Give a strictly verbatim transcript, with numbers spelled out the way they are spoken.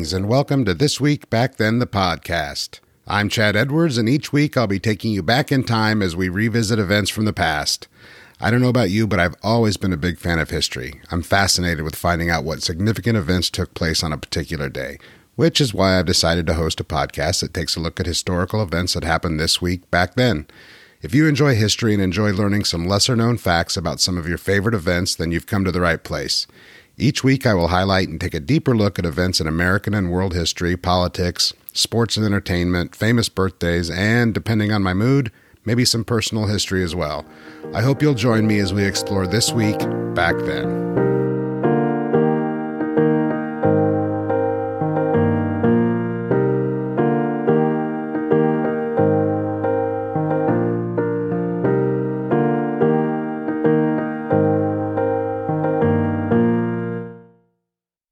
Greetings and welcome to This Week Back Then, the podcast. I'm Chad Edwards, and each week I'll be taking you back in time as we revisit events from the past. I don't know about you, but I've always been a big fan of history. I'm fascinated with finding out what significant events took place on a particular day, which is why I've decided to host a podcast that takes a look at historical events that happened this week back then. If you enjoy history and enjoy learning some lesser-known facts about some of your favorite events, then you've come to the right place. Each week, I will highlight and take a deeper look at events in American and world history, politics, sports and entertainment, famous birthdays, and, depending on my mood, maybe some personal history as well. I hope you'll join me as we explore This Week Back Then.